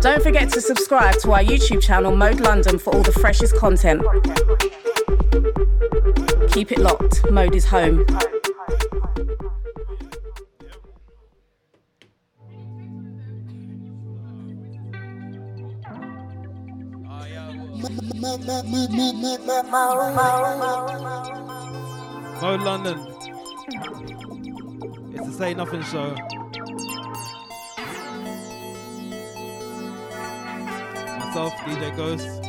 Don't forget to subscribe to our YouTube channel Mode London for all the freshest content. Keep it locked, Mode is home. Mode London. It's the Say Nothing show. Myself, DJ Ghxst.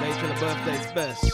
Day to the birthday's best.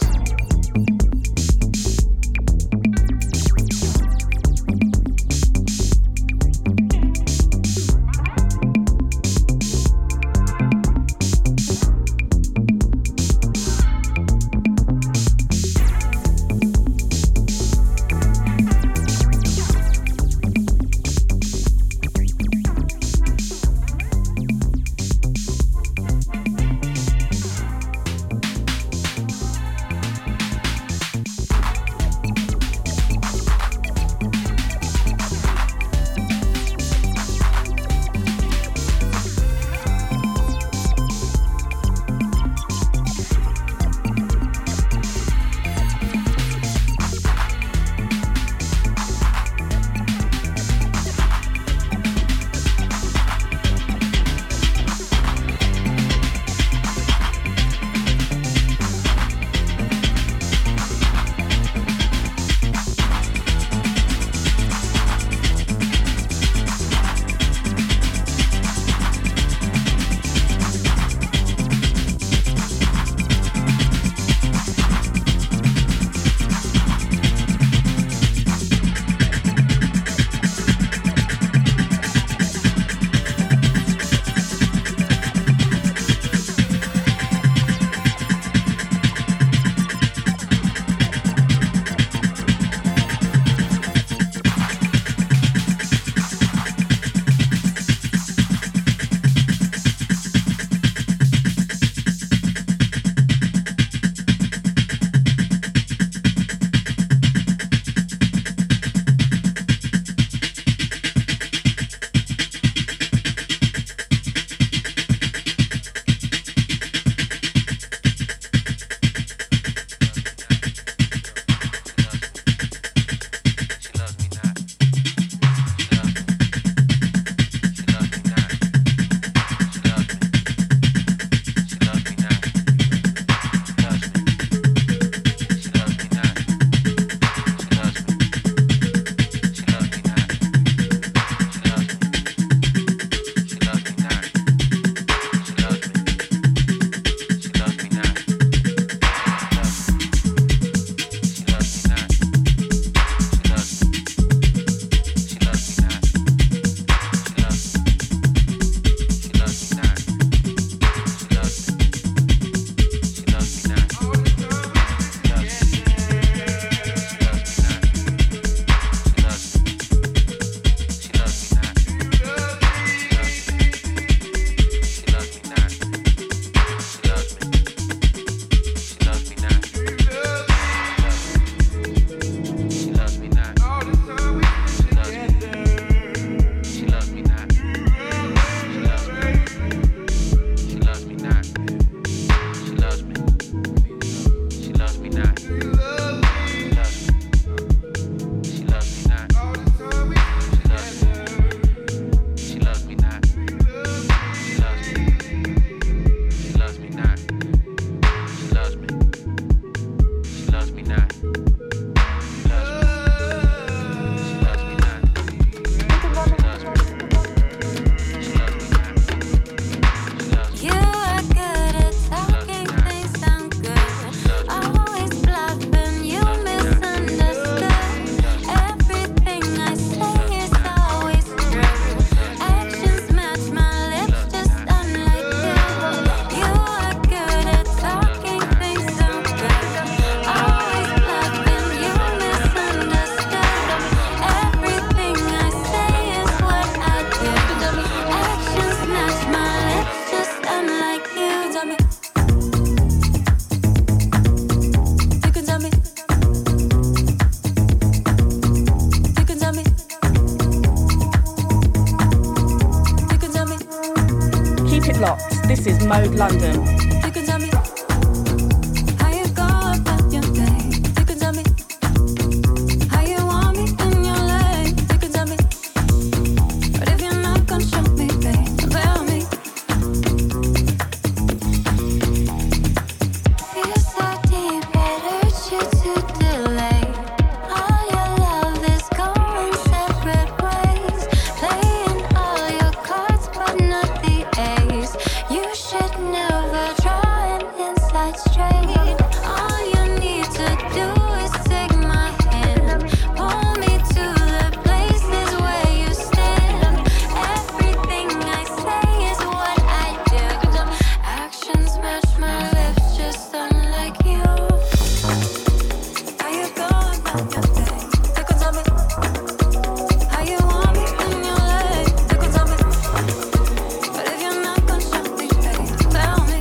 locked. This is Mode London. You can tell me how you go about your day. You can tell me how you want me in your life. You can tell me, but if you're not gonna show me, babe, tell me. Feels like deep, it hurts you to delay. All your love is going separate ways. Playing all your cards, but not the ace. You should never draw an inside straight. All you need to do is take my hand, pull me to the places where you stand. Everything I say is what I do. Actions match my lips, just unlike you. How you go about your day? You can tell me how you want me in your life. You can tell me, but if you're not gonna show me, babe, tell me.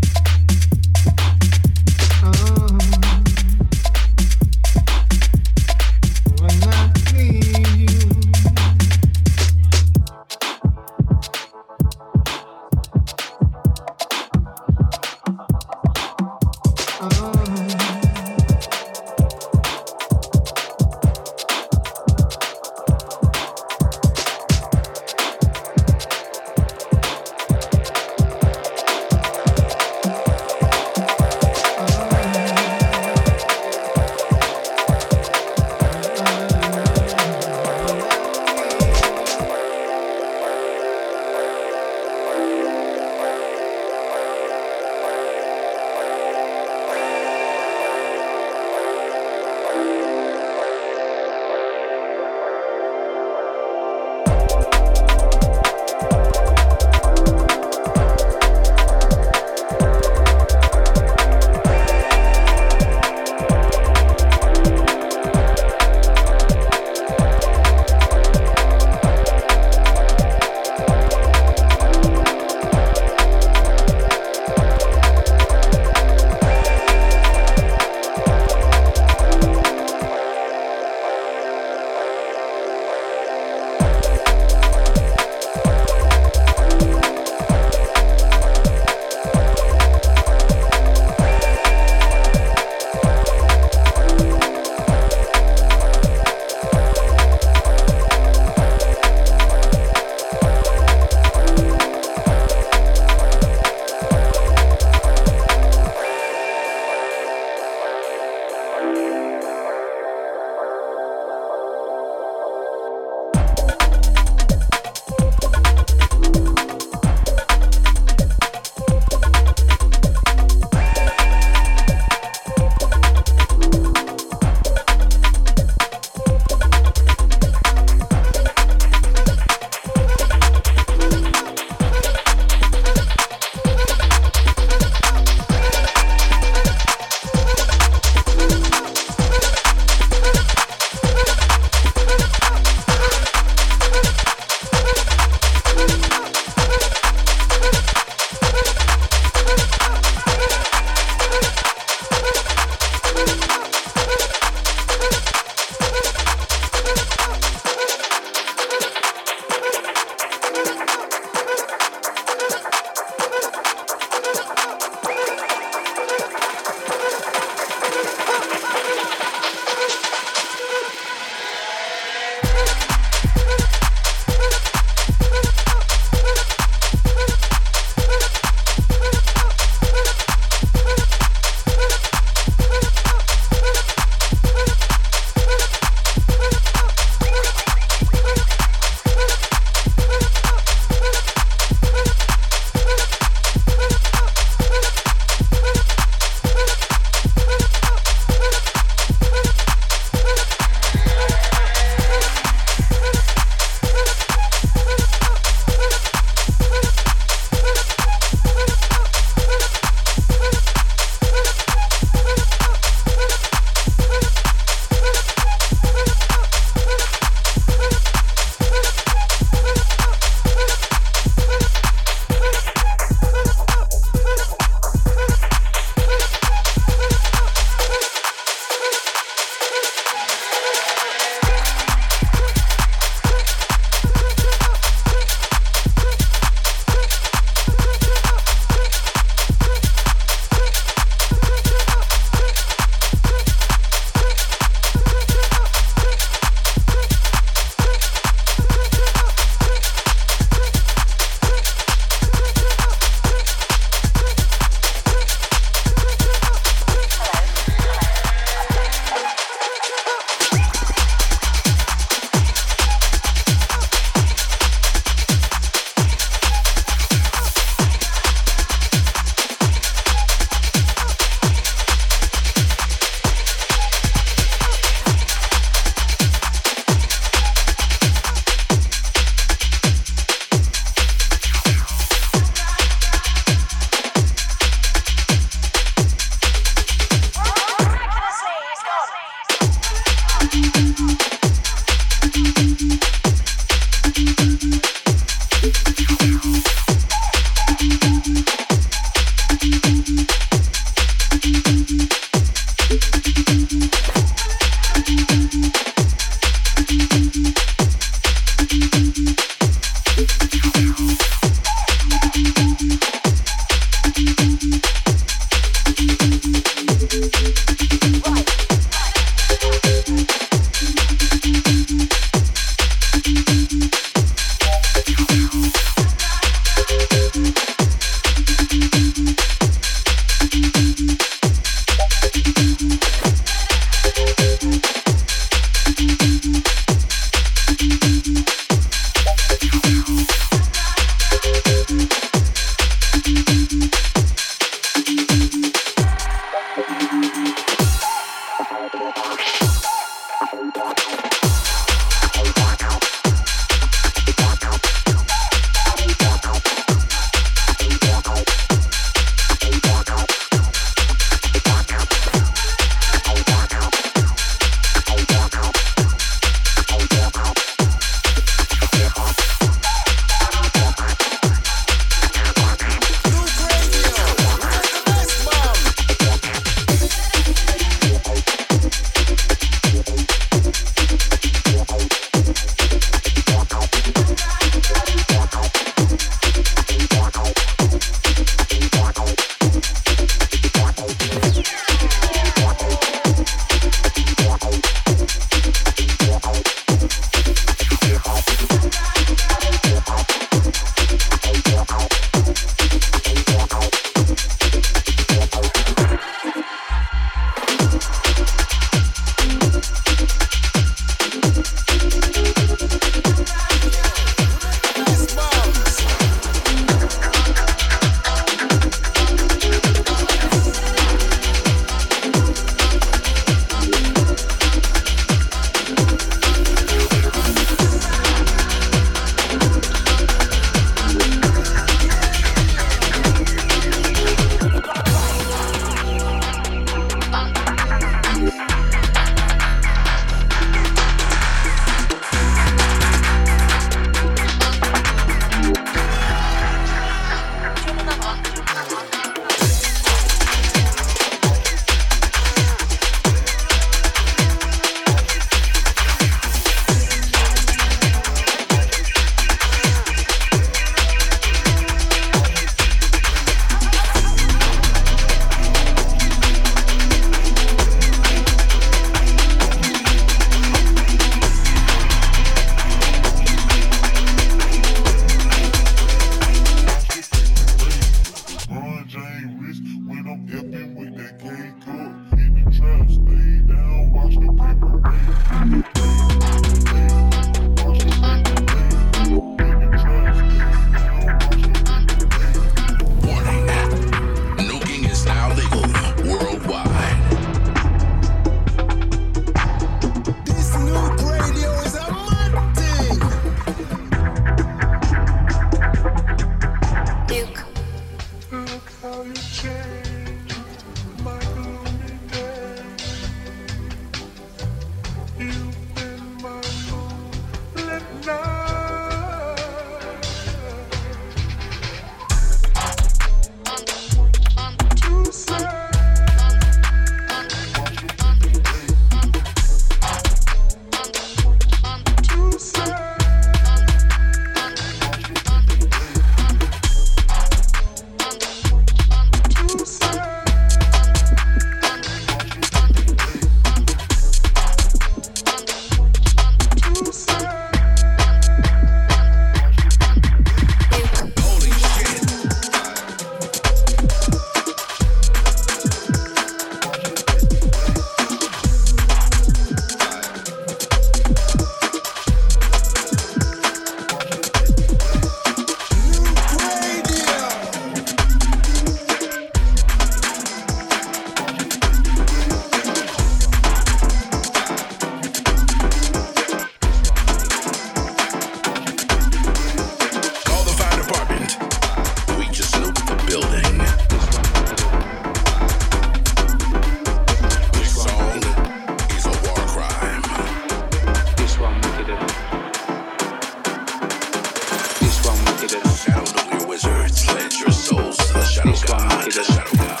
Shadow wizard, sled your souls to the shadow god, the shadow god.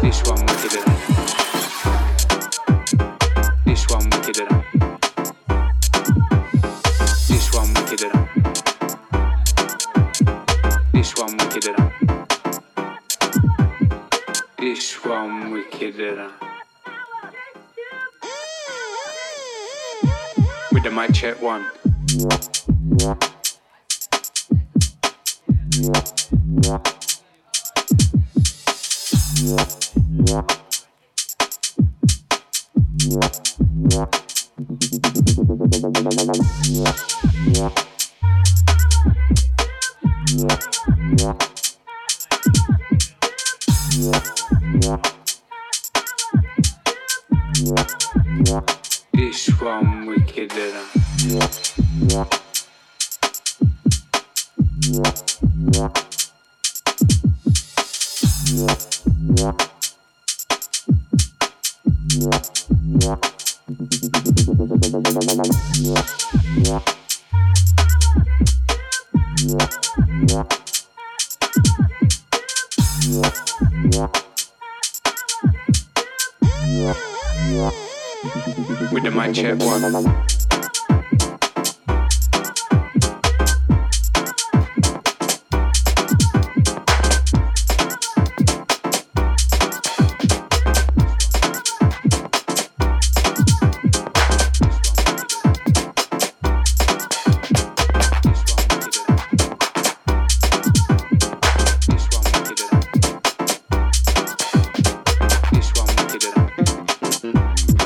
This one we did it. This one we did it. This one we did it. This one we did it. This one we did it. With the mic check one. This one wicked with the mic check one. This one wicked it.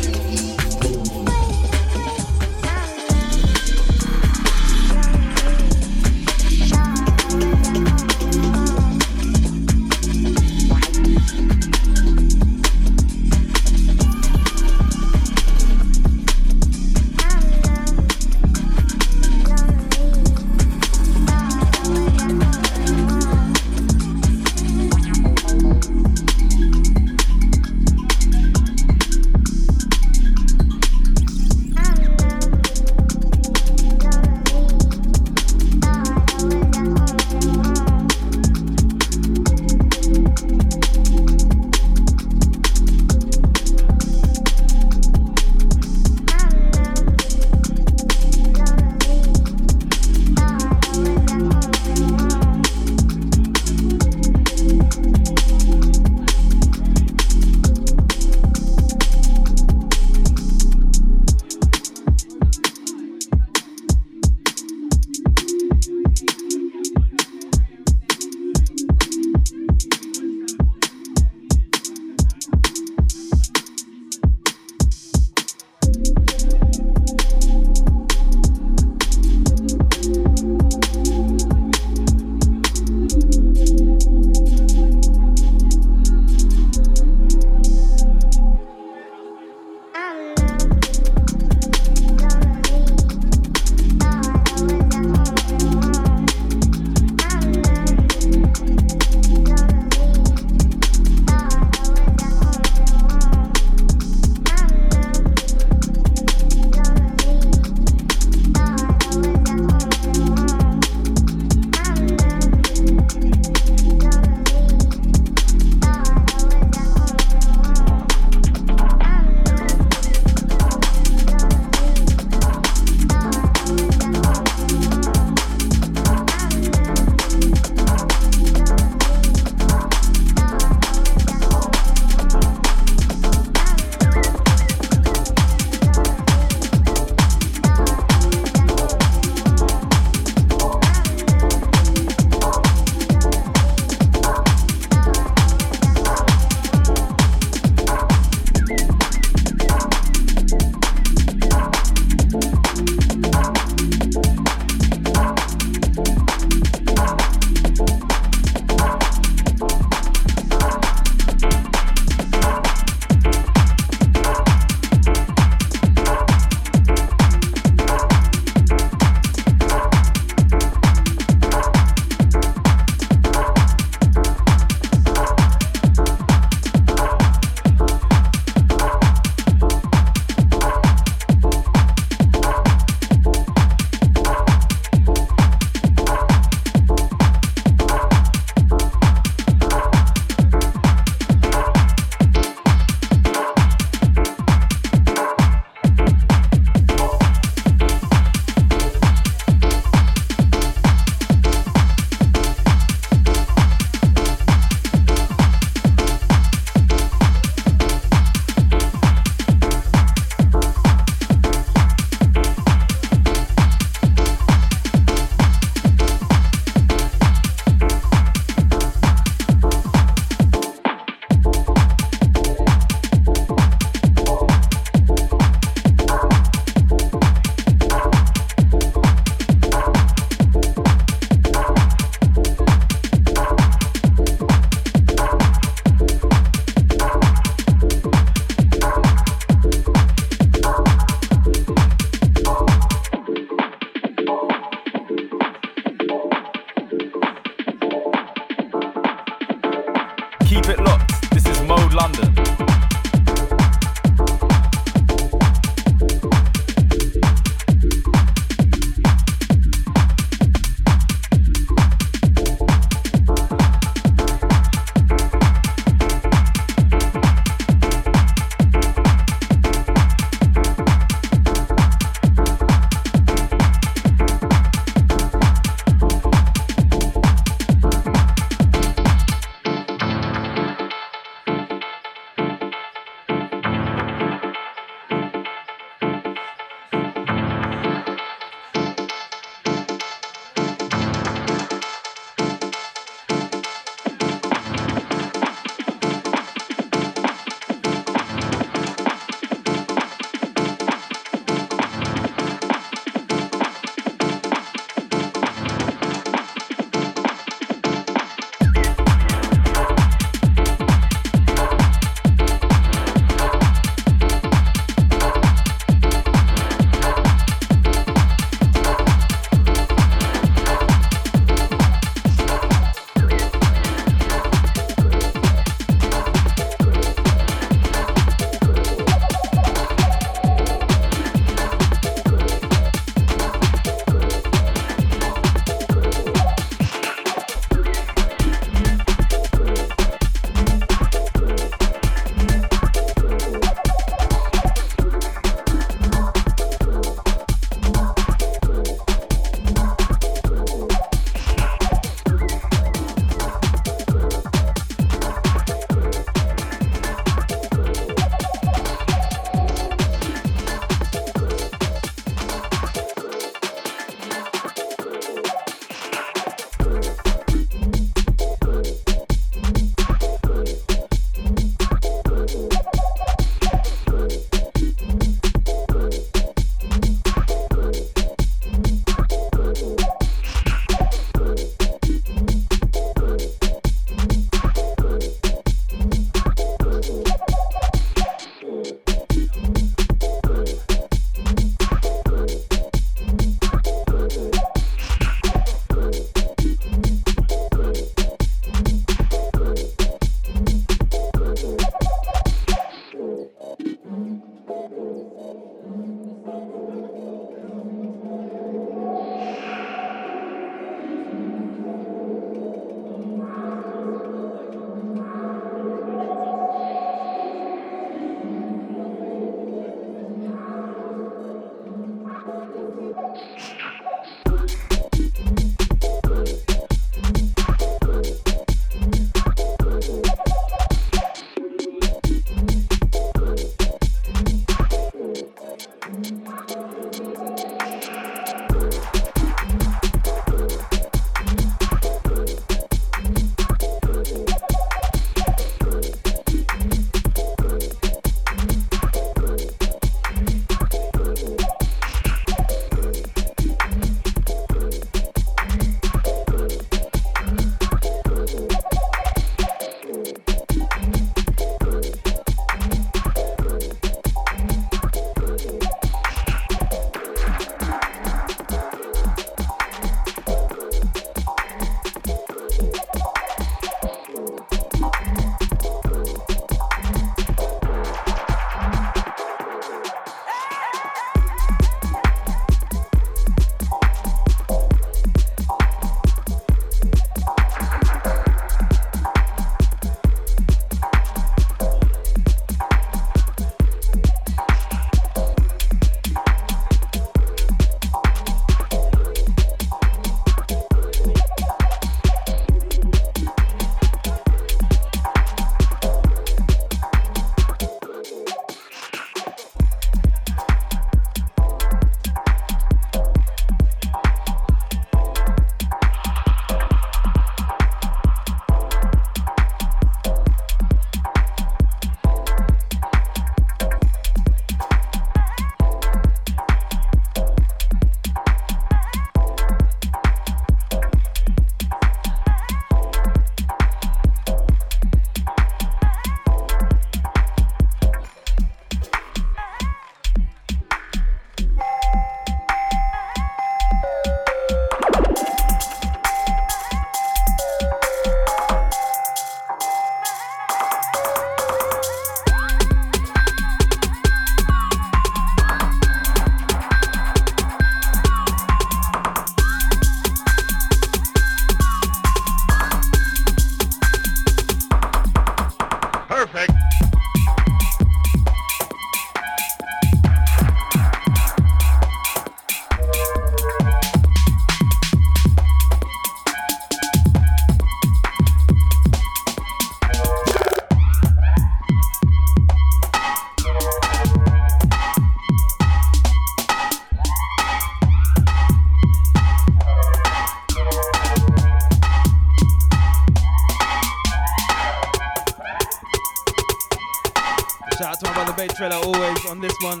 Trella always on this one.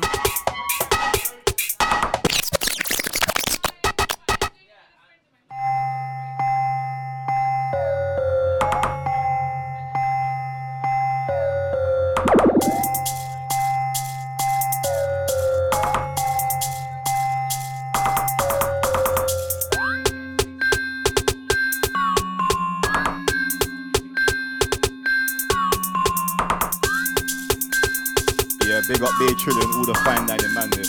Big up Bay Triller and all the fine dining man them.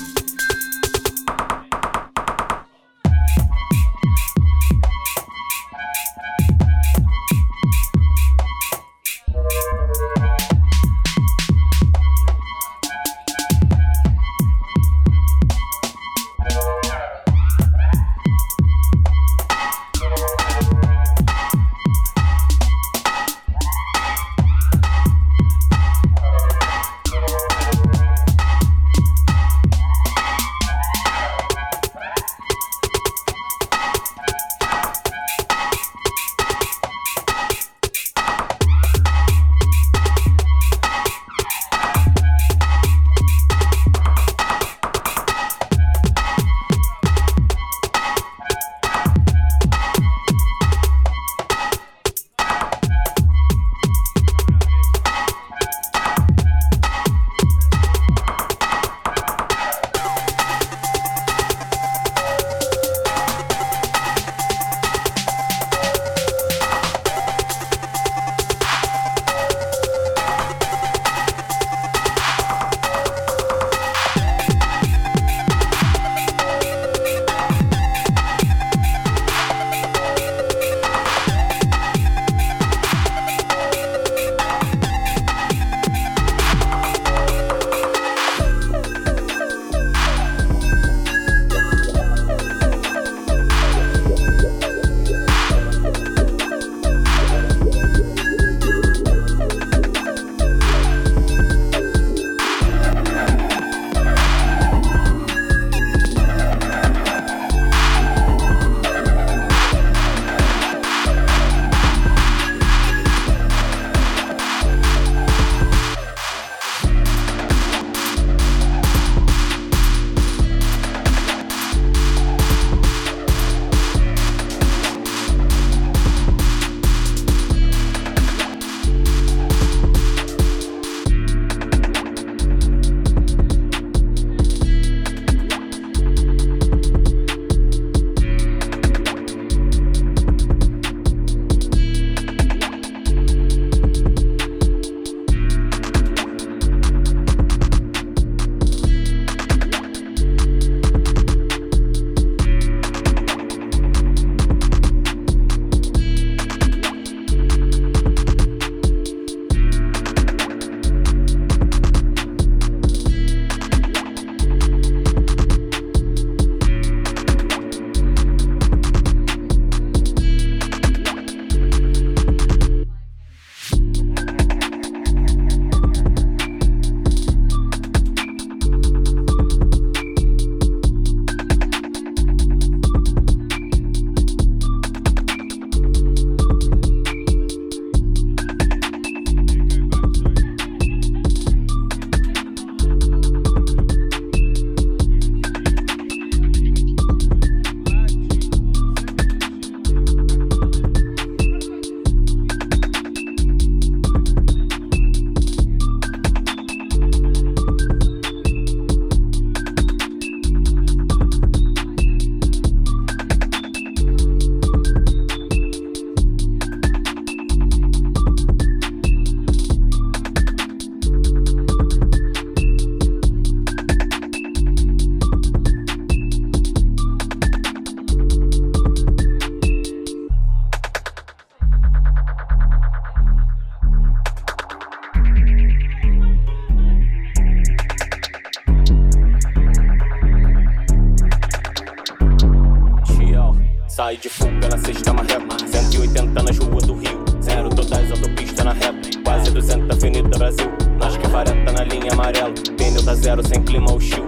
Saí de fuga na sexta marreta, 180 nas ruas do Rio, zero totais autopista na reta, quase 200 Avenida Brasil, nas gavareta na linha amarela, pneu da zero sem clima hostil,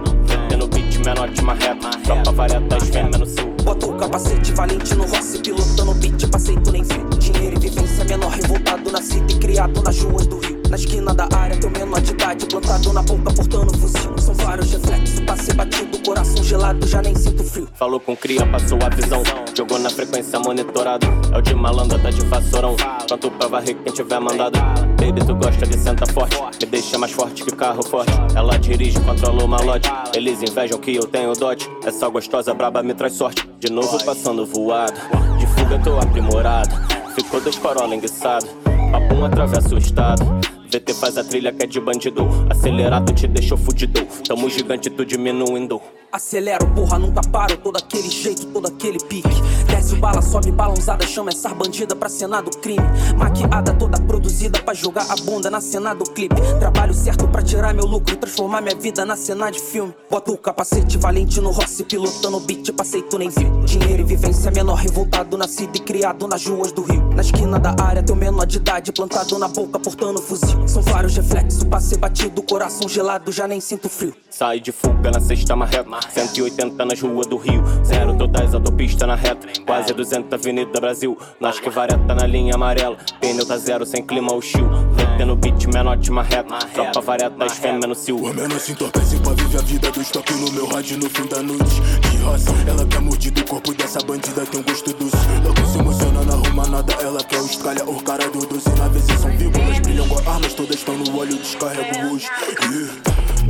no beat menor de marreta, tropa vareta, esfêmea no sul. Boto o capacete valente no Rossi, pilotando o beat, passei tu nem vi, dinheiro e vivência menor, revoltado, nascido e criado nas ruas do Rio. Na esquina da área, teu menor de idade plantado na ponta, portando fuzil. São vários reflexos pra ser batido, coração gelado, já nem sinto frio. Falou com cria, passou a visão, jogou na frequência monitorado. É o de malandra, tá de vassourão, tanto pra varrer quem tiver mandado. Baby, tu gosta de senta forte, me deixa mais forte que carro forte. Ela dirige, controla o malote, eles invejam que eu tenho dote. Essa gostosa braba me traz sorte, de novo passando voado. De fuga tô aprimorado, ficou dois Corolla enguiçado. Papum atravessa o estado, VT faz a trilha que é de bandido. Acelerado te deixou fudido, tamo gigante, tu diminuindo. Acelero, porra, nunca paro, todo aquele jeito, todo aquele pique. Desce bala, sobe balançada, chama essa bandida pra cena do crime. Maquiada toda produzida pra jogar a bunda na cena do clipe. Trabalho certo pra tirar meu lucro, transformar minha vida na cena de filme. Boto o capacete, Valentino Rossi, pilotando o beat, passei tu nem viu. Dinheiro e vivência menor, revoltado, nascido e criado nas ruas do Rio. Na esquina da área, teu menor de idade, plantado na boca, portando fuzil. São vários reflexos, passei batido, coração gelado, já nem sinto frio. Sai de fuga na sexta marreta, 180 nas ruas do Rio. Zero totais, autopista na reta, quase 200 Avenida Brasil. Nós que vareta na linha amarela, pneu tá zero, sem clima hostil. VT no beat, menote marreta, tropa vareta, as fêmeas no cio. A menor se entorpece pra viver a vida do estoque no meu rádio no fim da noite. Que roça, ela quer mordida, o corpo dessa bandida tem um gosto doce. Logo se emociona, não arruma nada, ela quer o escalha, o cara do doce. Na vez são vírgulas, brilham igual armas, todas estão no olho, descarrego hoje.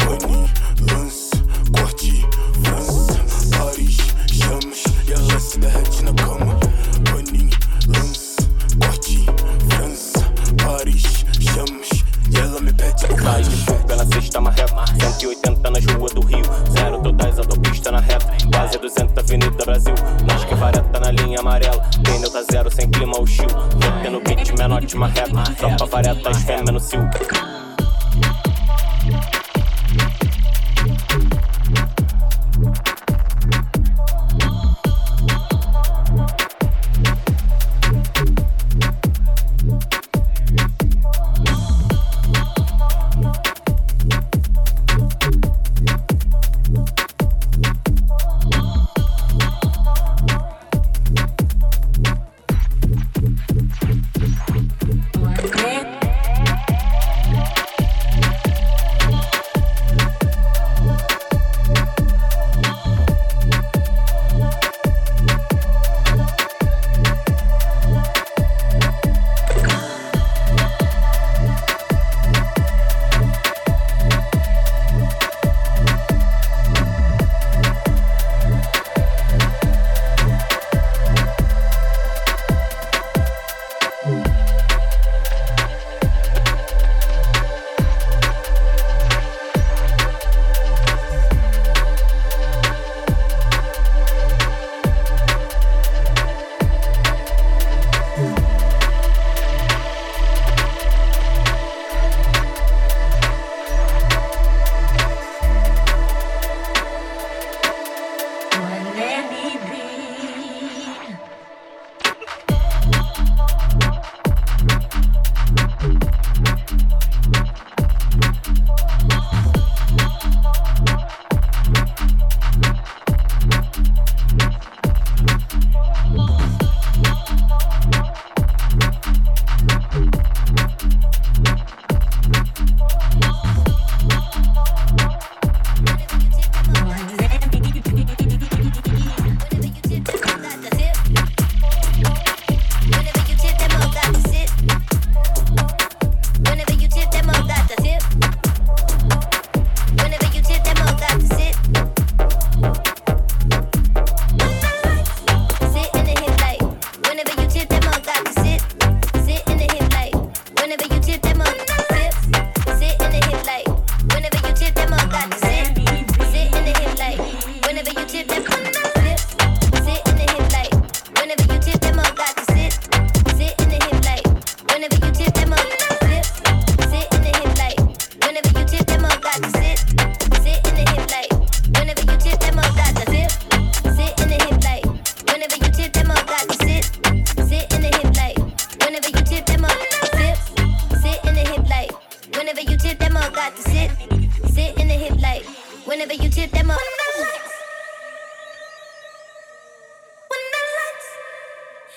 Bani, lance, corte, França, Paris, chamas, e ela se derrete na cama. Bani, lance, corte, França, Paris, chamas, e ela me pede a cama. Mais de fuga na sexta marreta, 180 nas ruas do Rio. Zero totais, autopista na reta, quase 200 Avenida Brasil. Nós que vareta na linha amarela, pneu tá zero, sem clima hostil. Metendo beat, menote marreta, tropa vareta, as fêmeas no cio.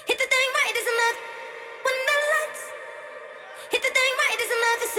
Hit the thing right, it is enough.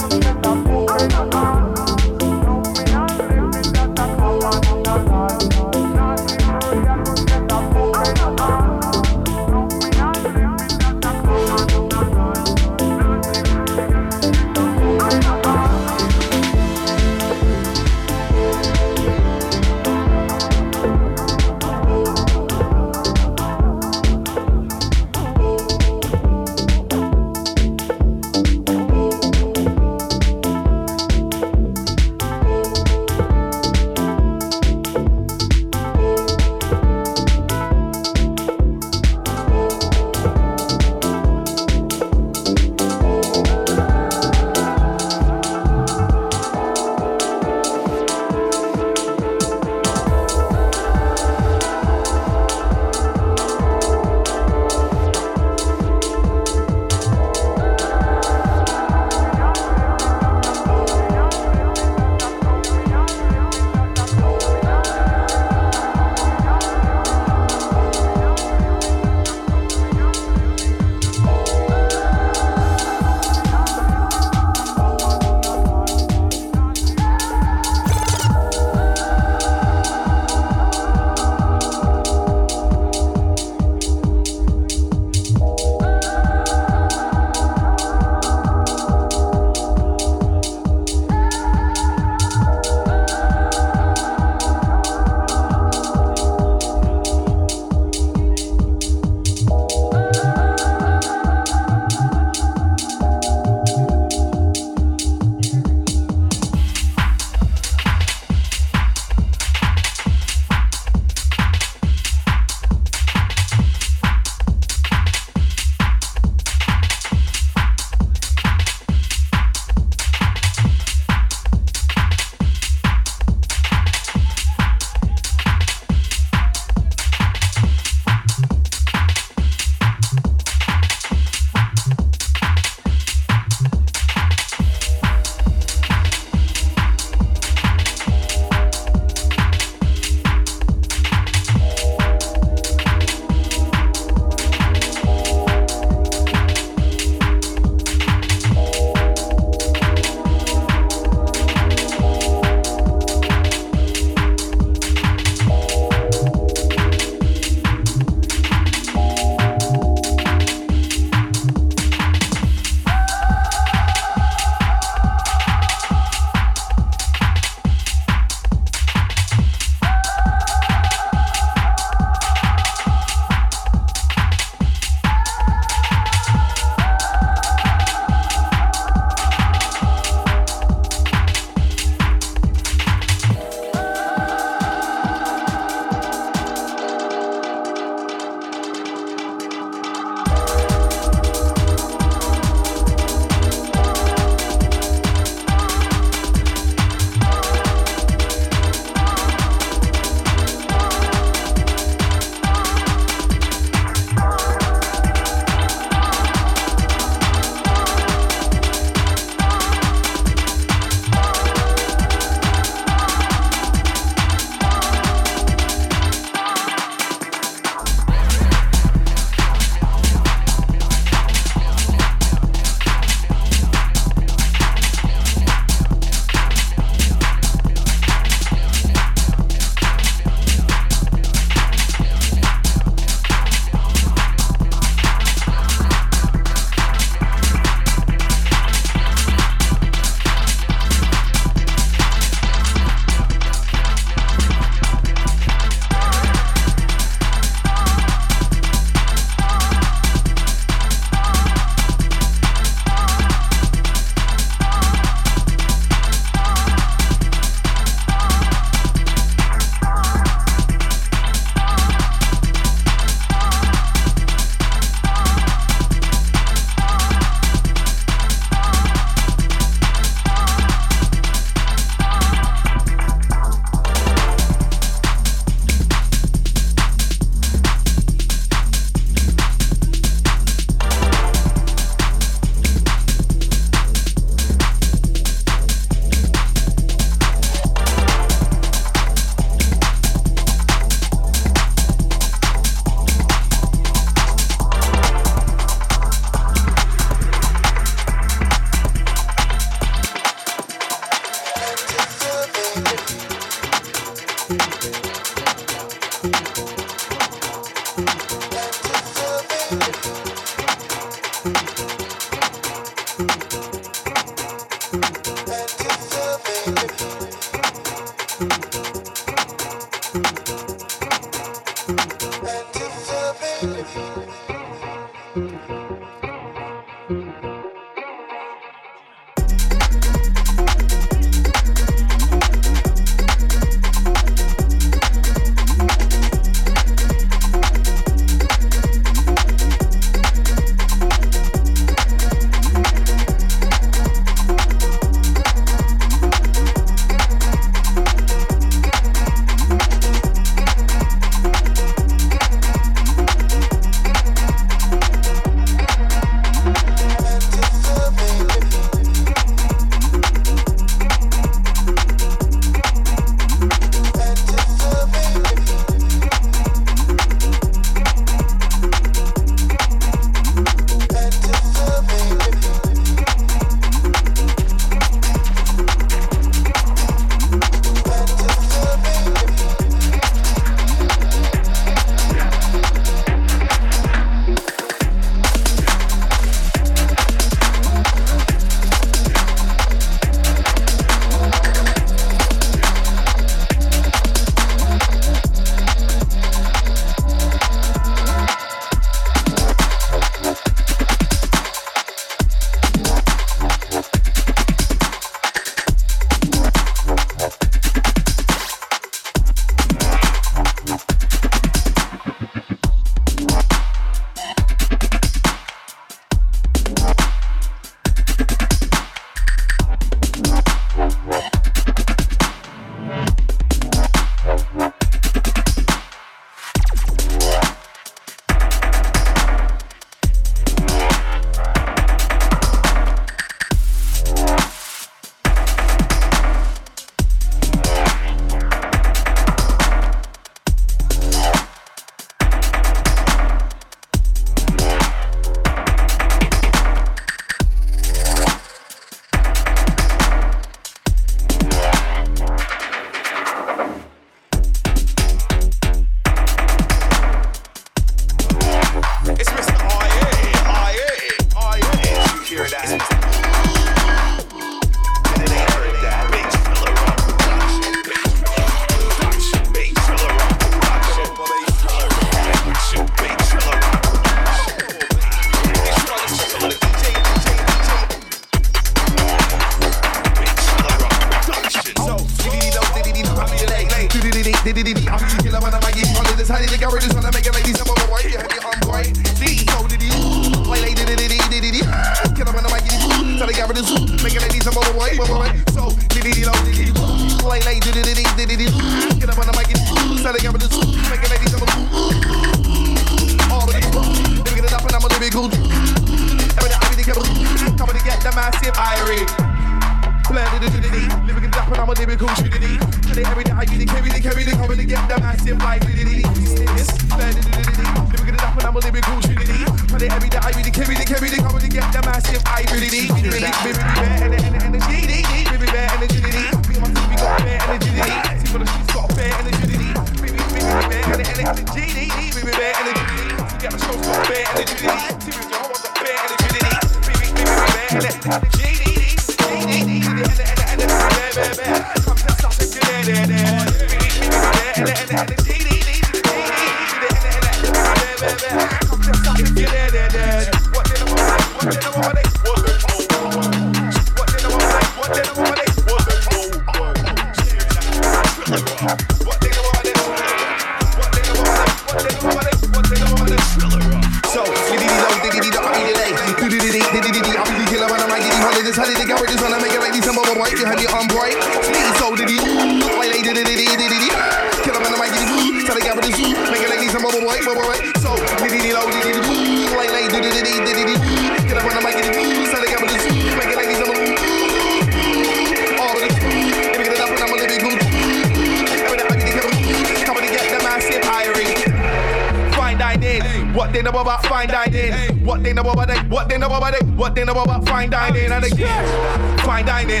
What they know about fine dining? What they know about they? What they know about they? What they know about fine dining? And again, fine dining.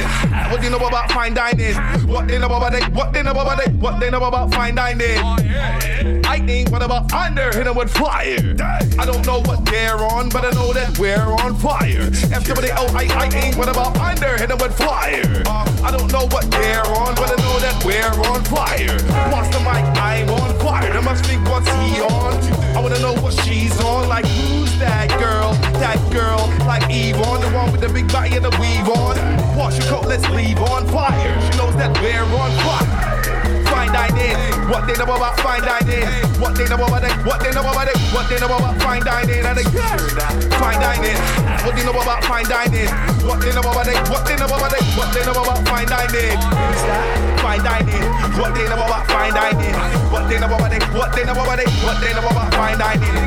What they know about fine dining? What they know about they? What they know about they? What they know about fine dining? Lightning, what about thunder? Hit them with fire. I don't know what they're on, but I know that we're on fire. FWOI lightning, what about thunder? Hit them with fire. I don't know what they're on, but I know that we're on fire. Monster Mike, I'm on fire. There must be what's he on. I wanna know what she's on. Like who's that girl? That girl, like Yvonne, the one with the big body and the weave on. Wash your coat, let's leave on fire. She knows that we're on fire. Fine dining, what they know about fine dining? What they know about it? What they know about it? What they know about fine dining? And again, fine dining, what they know about fine dining? What they know about it? What they know about it? What they know about fine dining? Fine dining, what they know about fine dining? What they know about it? What they know about it? What they know about fine dining?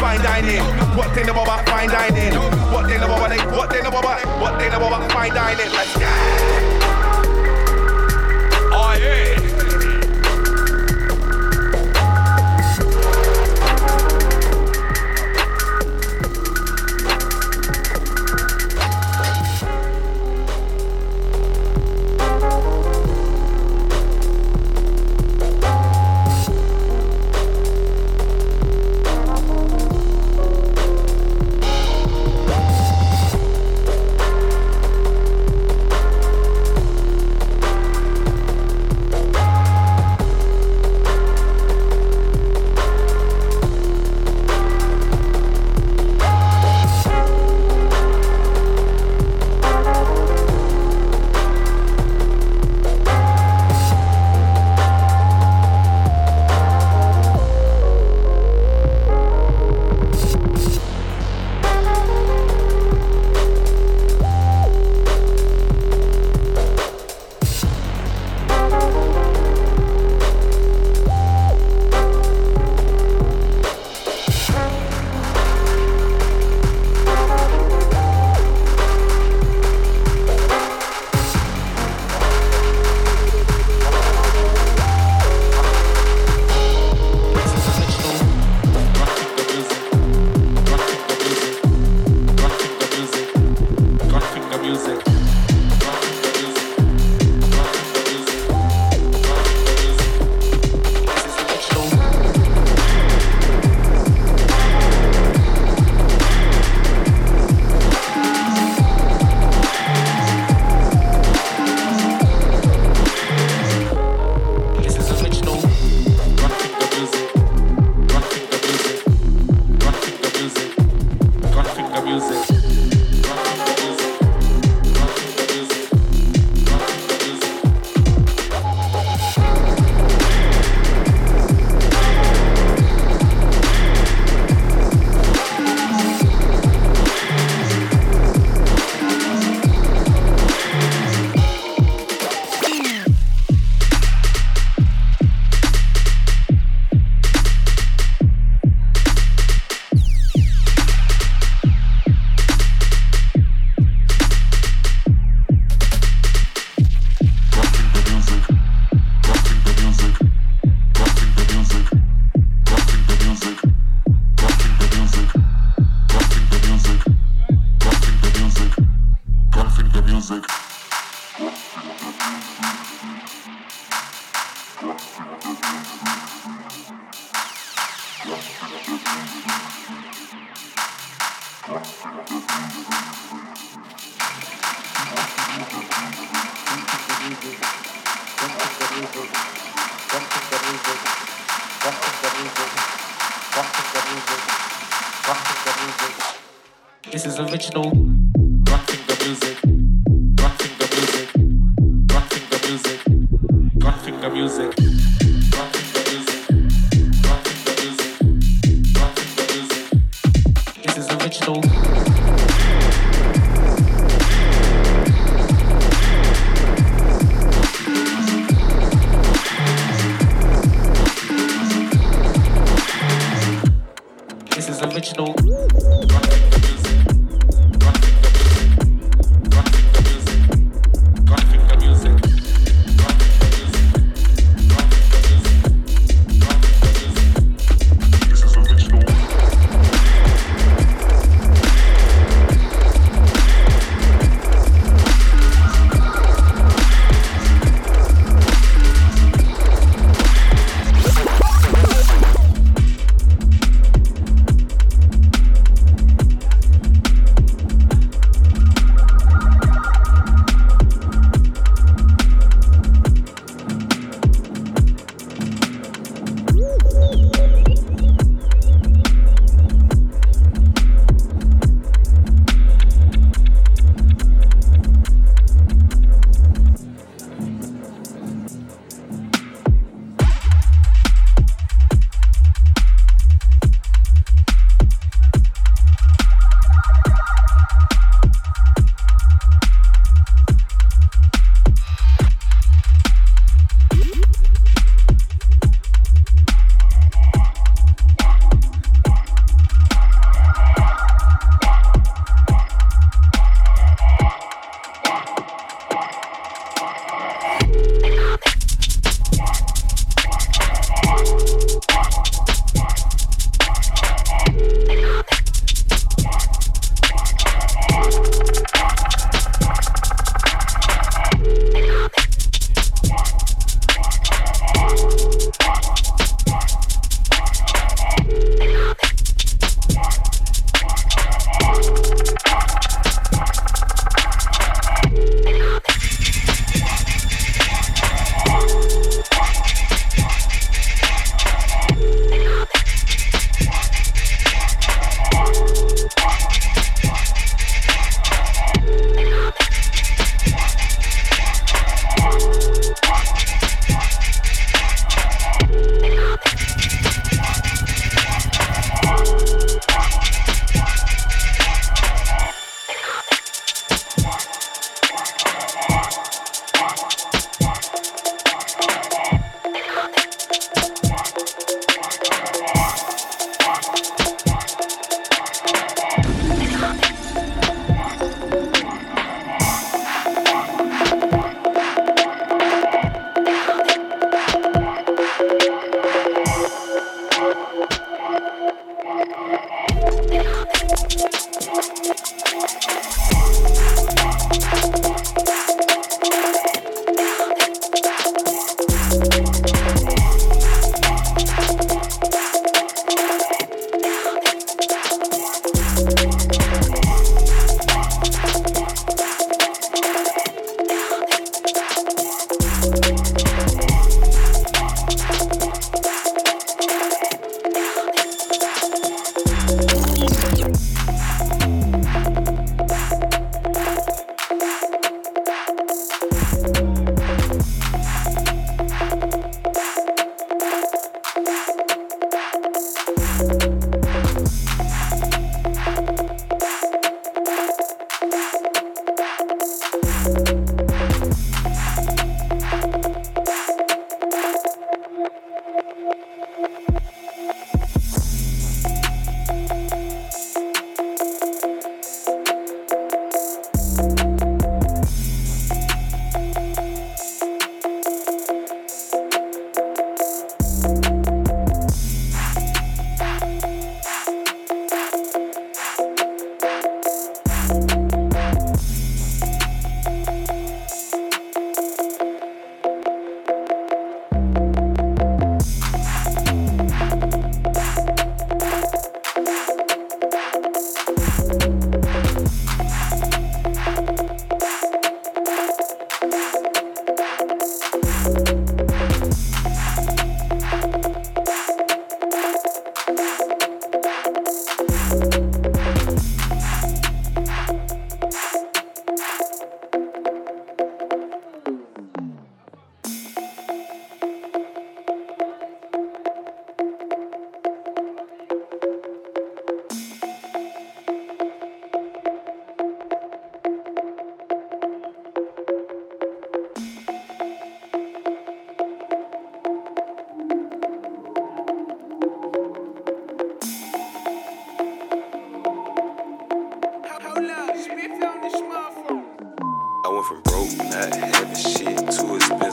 Fine dining, what they know about fine dining? What they know about it? What they know about it? What they know about fine dining? Let's go. Oh yeah. This is original.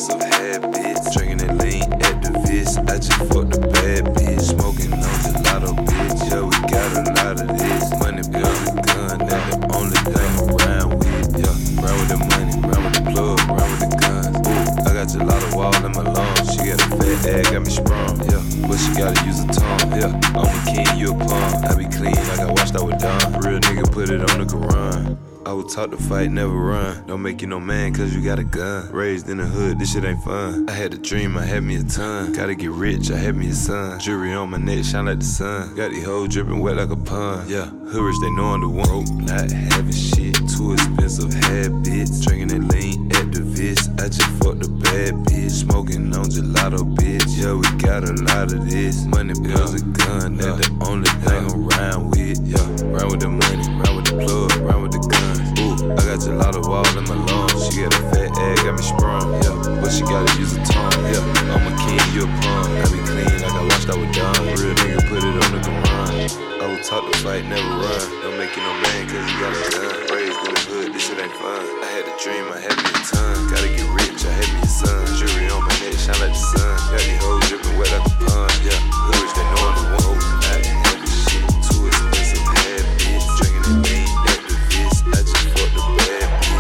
so habits. Drinking it lean at the vis. I just fucked a bad bitch. Smoking on gelato, bitch. Yeah, we got a lot of this. Money beyond the gun, that's the only thing I'm around with. Yeah, round with the money, round with the plug, round with the guns. Ooh, I got gelato all in my lungs. She got a fat ass, got me sprung. Yeah, but she gotta use a tongue. Yeah, I'm a king, you a pawn. I be clean, like I washed out with Don. Real nigga put it on the Quran. I would talk to fight, never run. Don't make you no man, cause you got a gun. Raised in the hood, this shit ain't fun. I had a dream, I had me a ton. Gotta get rich, I had me a son. Jewelry on my neck, shine like the sun. Got these hoes dripping wet like a pond. Yeah, hood rich, they know I'm the one. Broke, not having shit. Too expensive habits. Drinking it lean at the vis. I just fucked a bad bitch. Smoking on gelato, bitch. Yeah, we got a lot of this. Money, bills, a gun. That's the only thing I'm round with. Yeah, round with the money, round with the plug, round with the gun. Ooh, I got gelato all in my lungs. She got a fat ass, got me sprung. Yeah, but she gotta use a tongue. Yeah, I'm a king, you a pawn. I be clean like I washed out with Don. Real nigga put it on the Quran. I would talk to fight, never run. Don't make you no man, cause you got a gun. Raised in the hood, this shit ain't fun. I had a dream, I had me a ton. Gotta get rich, I had me a son. Jewelry on my neck, shine like the sun. Got these hoes dripping wet like a pond. Yeah, hoes they know I'm the one. I ain't having shit, too expensive, bad bitch. Drinking the lean at the vis. I just fucked the bad bitch.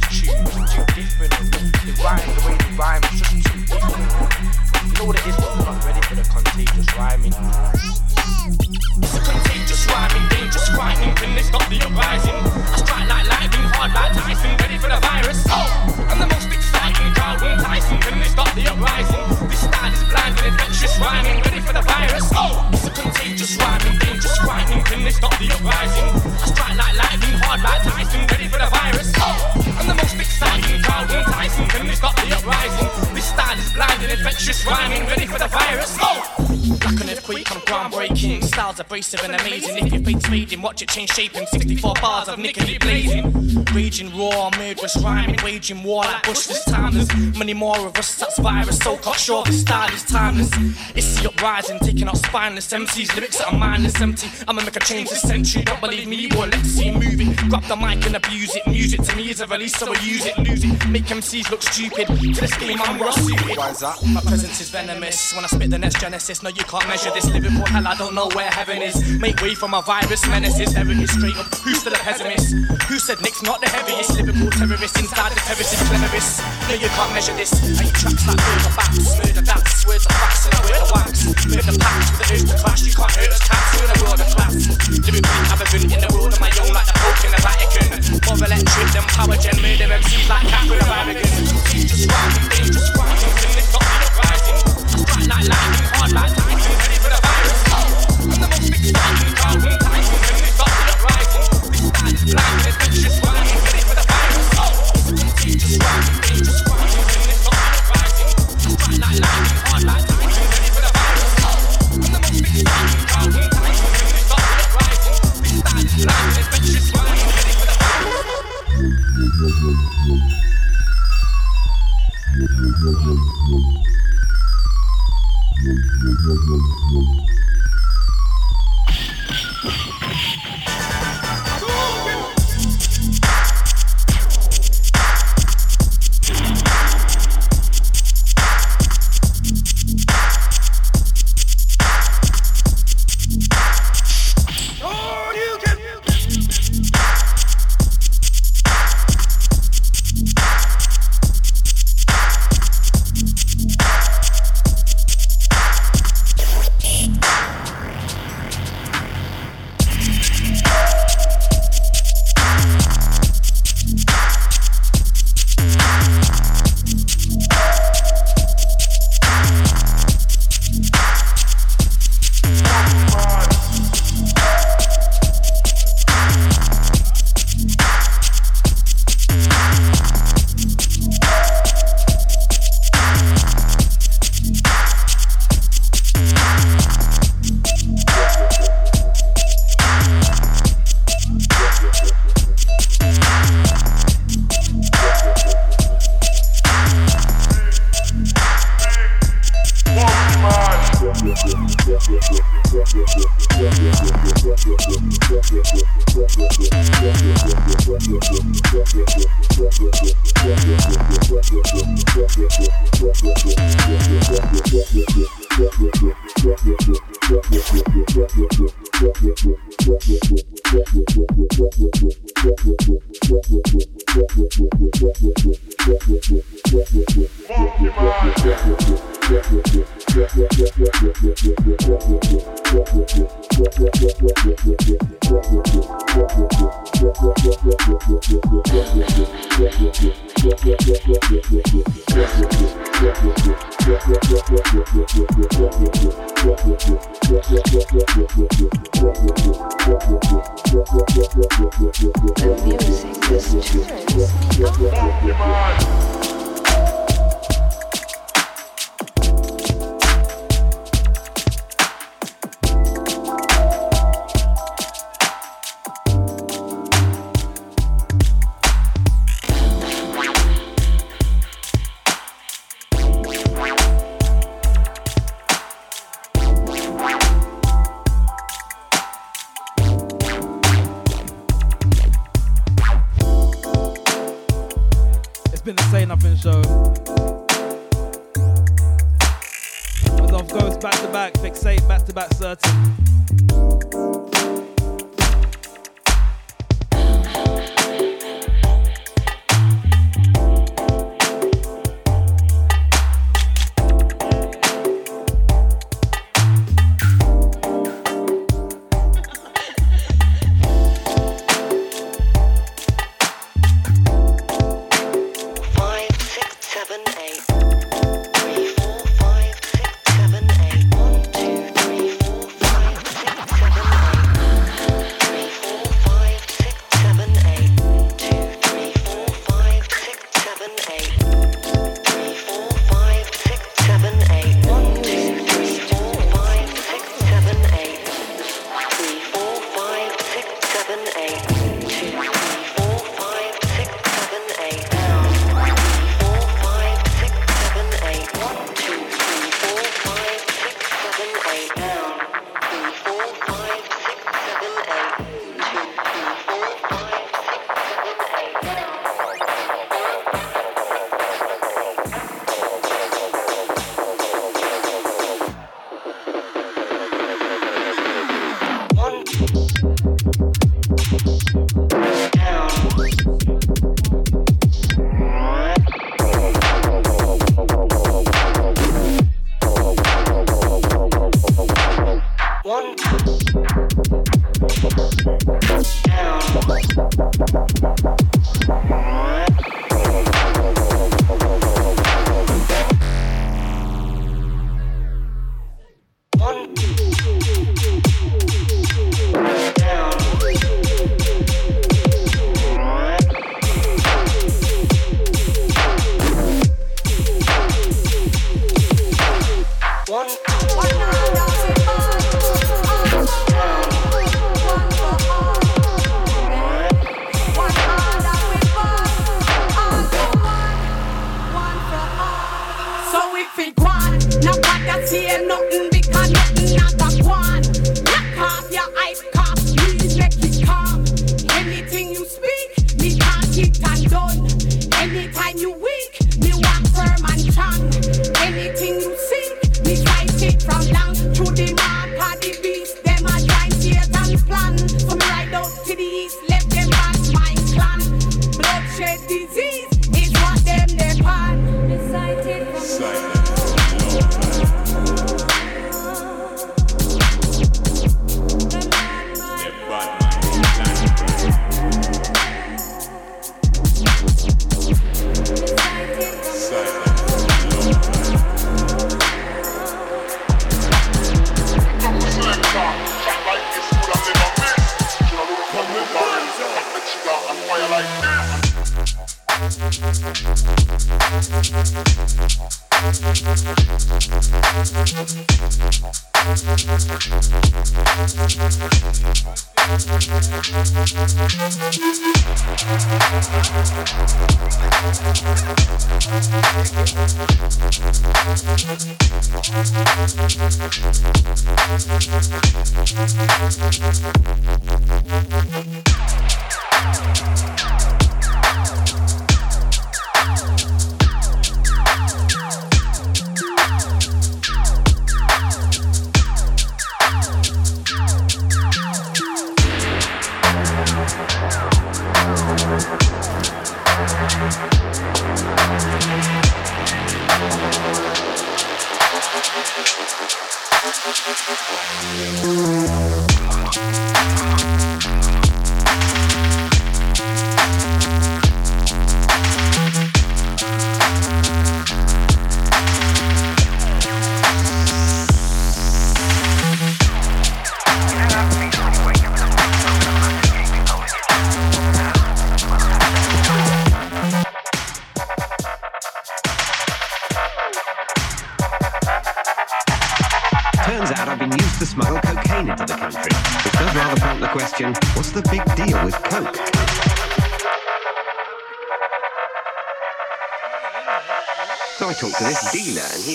sounds too different. The rhyme, the way the rhyme is just too different. You know what it is, but we're not ready for the contagious rhyming. It's a contagious rhyming, dangerous rhyming. Can they stop the uprising? I strike like lightning, hard like Tyson, ready for the virus. Oh, I'm the most exciting, Carlton Tyson. Can they stop the uprising? This style is blind and adventurous rhyming, ready for the virus. Oh, it's a contagious rhyming, dangerous rhyming. Can they stop the uprising? I strike like lightning, hard like Tyson, ready for the virus. Oh, I'm the most exciting, Carlton Tyson. Can they stop the uprising? This style is blind and adventurous rhyming, ready for the virus. Oh. Like an earthquake, I'm groundbreaking. Styles abrasive and amazing. If you're fake trading, watch it change shaping. 64 bars of nickety blazing. Raging raw, murderous rhyming. Waging war like bushless timeless. Many more of us, that's virus. So cut short, this style is timeless. It's the uprising, taking out spineless MCs. Lyrics that are mindless, empty. I'ma make a change this century. Don't believe me, boy, let's see you move it. Grab the mic and abuse it. Music to me is a release, so I use it, lose it. Make MCs look stupid. To this game, I'm well suited. Why is that? My presence is venomous. When I spit the next Genesis, no, you can't measure this living for hell, I don't know where heaven is. Make way for my virus menaces, there it is straight up. Who's still a pessimist? Who said Nick's not the heaviest? Liverpool terrorist inside the terrorist is cleverest. No, you can't measure this. I eat tracks like those are facts. Murder daps, words are facts and I wear the wax. Murder packs with the urge to clash. You can't hurt us cats, we're in a world of class. Lyrically arrogant in the world of my own like the Pope in the Vatican. More electric than power gen. Murder MCs like Catherine of Aragon. Dangerous rhyming, dangerous rhyming. Can this not be uprising? Strike like lightning, hard like lightning. Ready for the virus. Oh, I'm the most exciting crowd in Tyson. When they start the uprising, this style is blind and adventurous rhyming. Ready for the virus. Oh, it's a contagious rhyming, dangerous rhyming. When they start the uprising, I strike like lightning, hard like Tyson. Ready for the virus. Oh, I'm the most exciting crowd in Tyson. When they start the uprising, this style is blind and adventurous rhyming. Ready for the virus.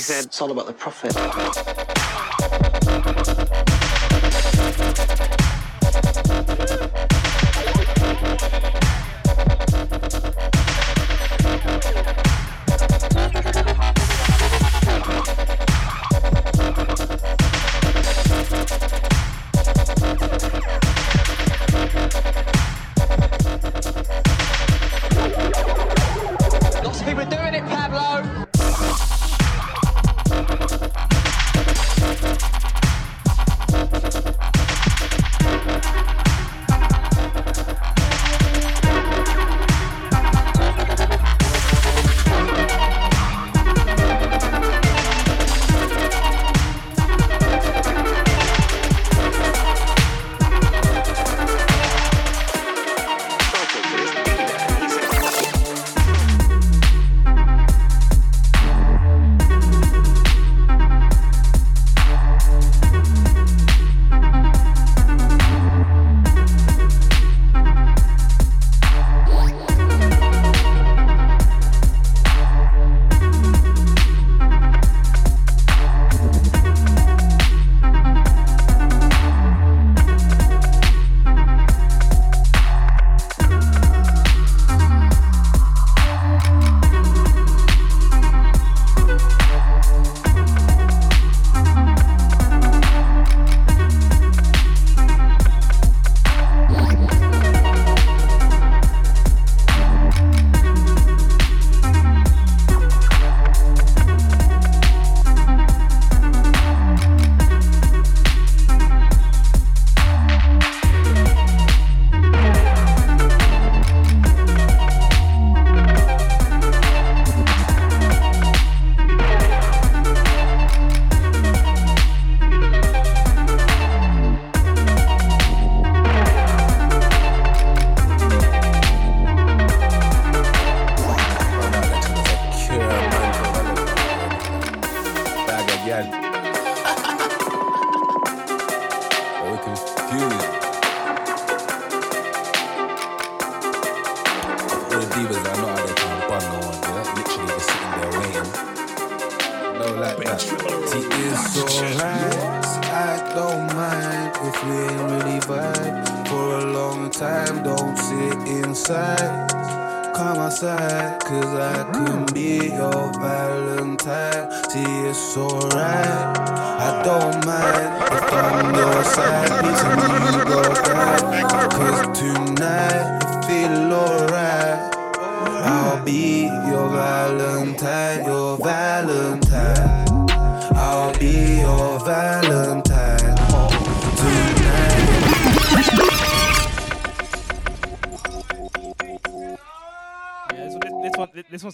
It's all about the profit.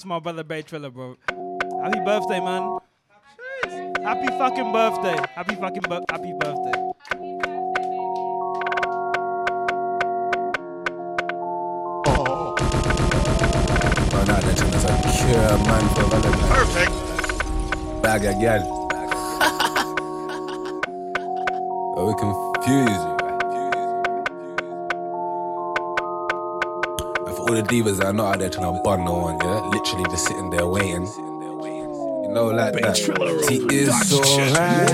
My brother Bay Triller, bro. Happy birthday, man. Cheers. Happy fucking birthday. Happy fucking happy birthday. Oh. Oh, no, Yeah, man, for Valentine. Perfect. Bag again. Oh, we confuse you. If all the divas that are not out there trying to bun no one, yeah, literally just sitting there waiting. You know, like that. She is so right.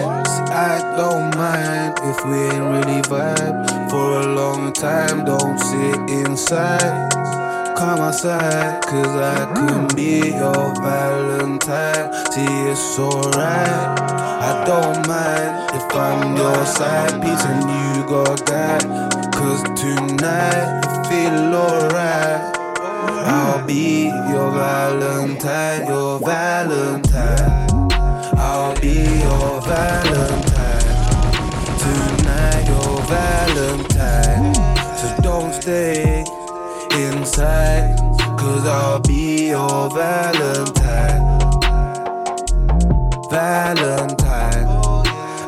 I don't mind if we ain't really vibe for a long time. Don't sit inside. Come outside, cause I can be your Valentine. See, it's alright. I don't mind if I'm your side piece and you got that. Cause tonight you feel alright. I'll be your Valentine, your Valentine. I'll be your Valentine. Tonight your Valentine. So don't stay inside, cause I'll be your Valentine. Valentine,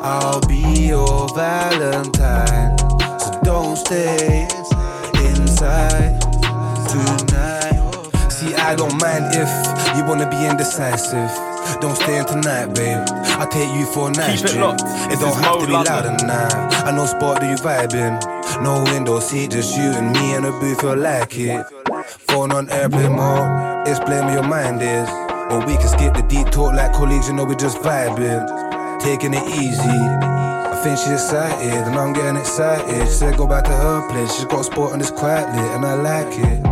I'll be your Valentine. So don't stay inside tonight. See, I don't mind if you wanna be indecisive. Don't stay in tonight, babe. I'll take you for a nice trip. It don't have to be loud at night. I know spot that you vibing. No window seat, just you and me in the booth, you'll like it. Phone on airplane mode, explain where your mind is. Or we can skip the deep talk like colleagues, you know we just vibing. Taking it easy, I think she's excited and I'm getting excited. She said go back to her place, she's got a sport on this quietly and I like it.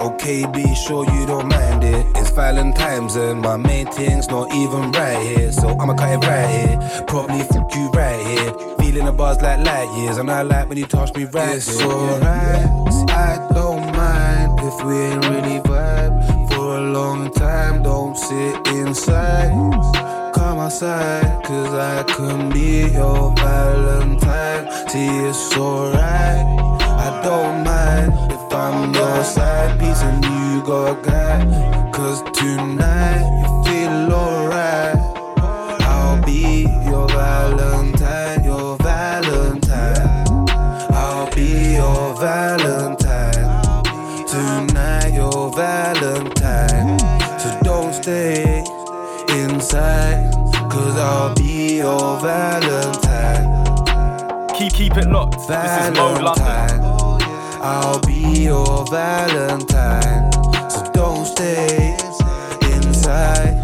Okay, be sure you don't mind it. It's violent times and my main thing's not even right here. So I'ma cut it right here, probably fuck you right here. Feeling the bars like light years, and I like when you touch me right. It's alright, I don't mind if we ain't really vibe for a long time. Don't sit inside, come outside, cause I can be your Valentine. See, it's alright, I don't mind if I'm your side piece and you got guy. Cause tonight you feel alright. I'll be your Valentine, your Valentine. I'll be your Valentine. Tonight your Valentine. So don't stay inside, cause I'll be your Valentine. Keep it locked, Valentine. This is Mode London. I'll be your Valentine. So don't stay inside.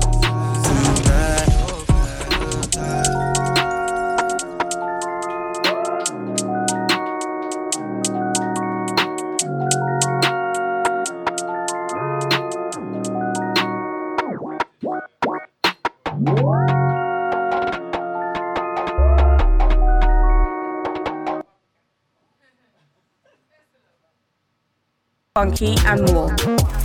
Funky and more.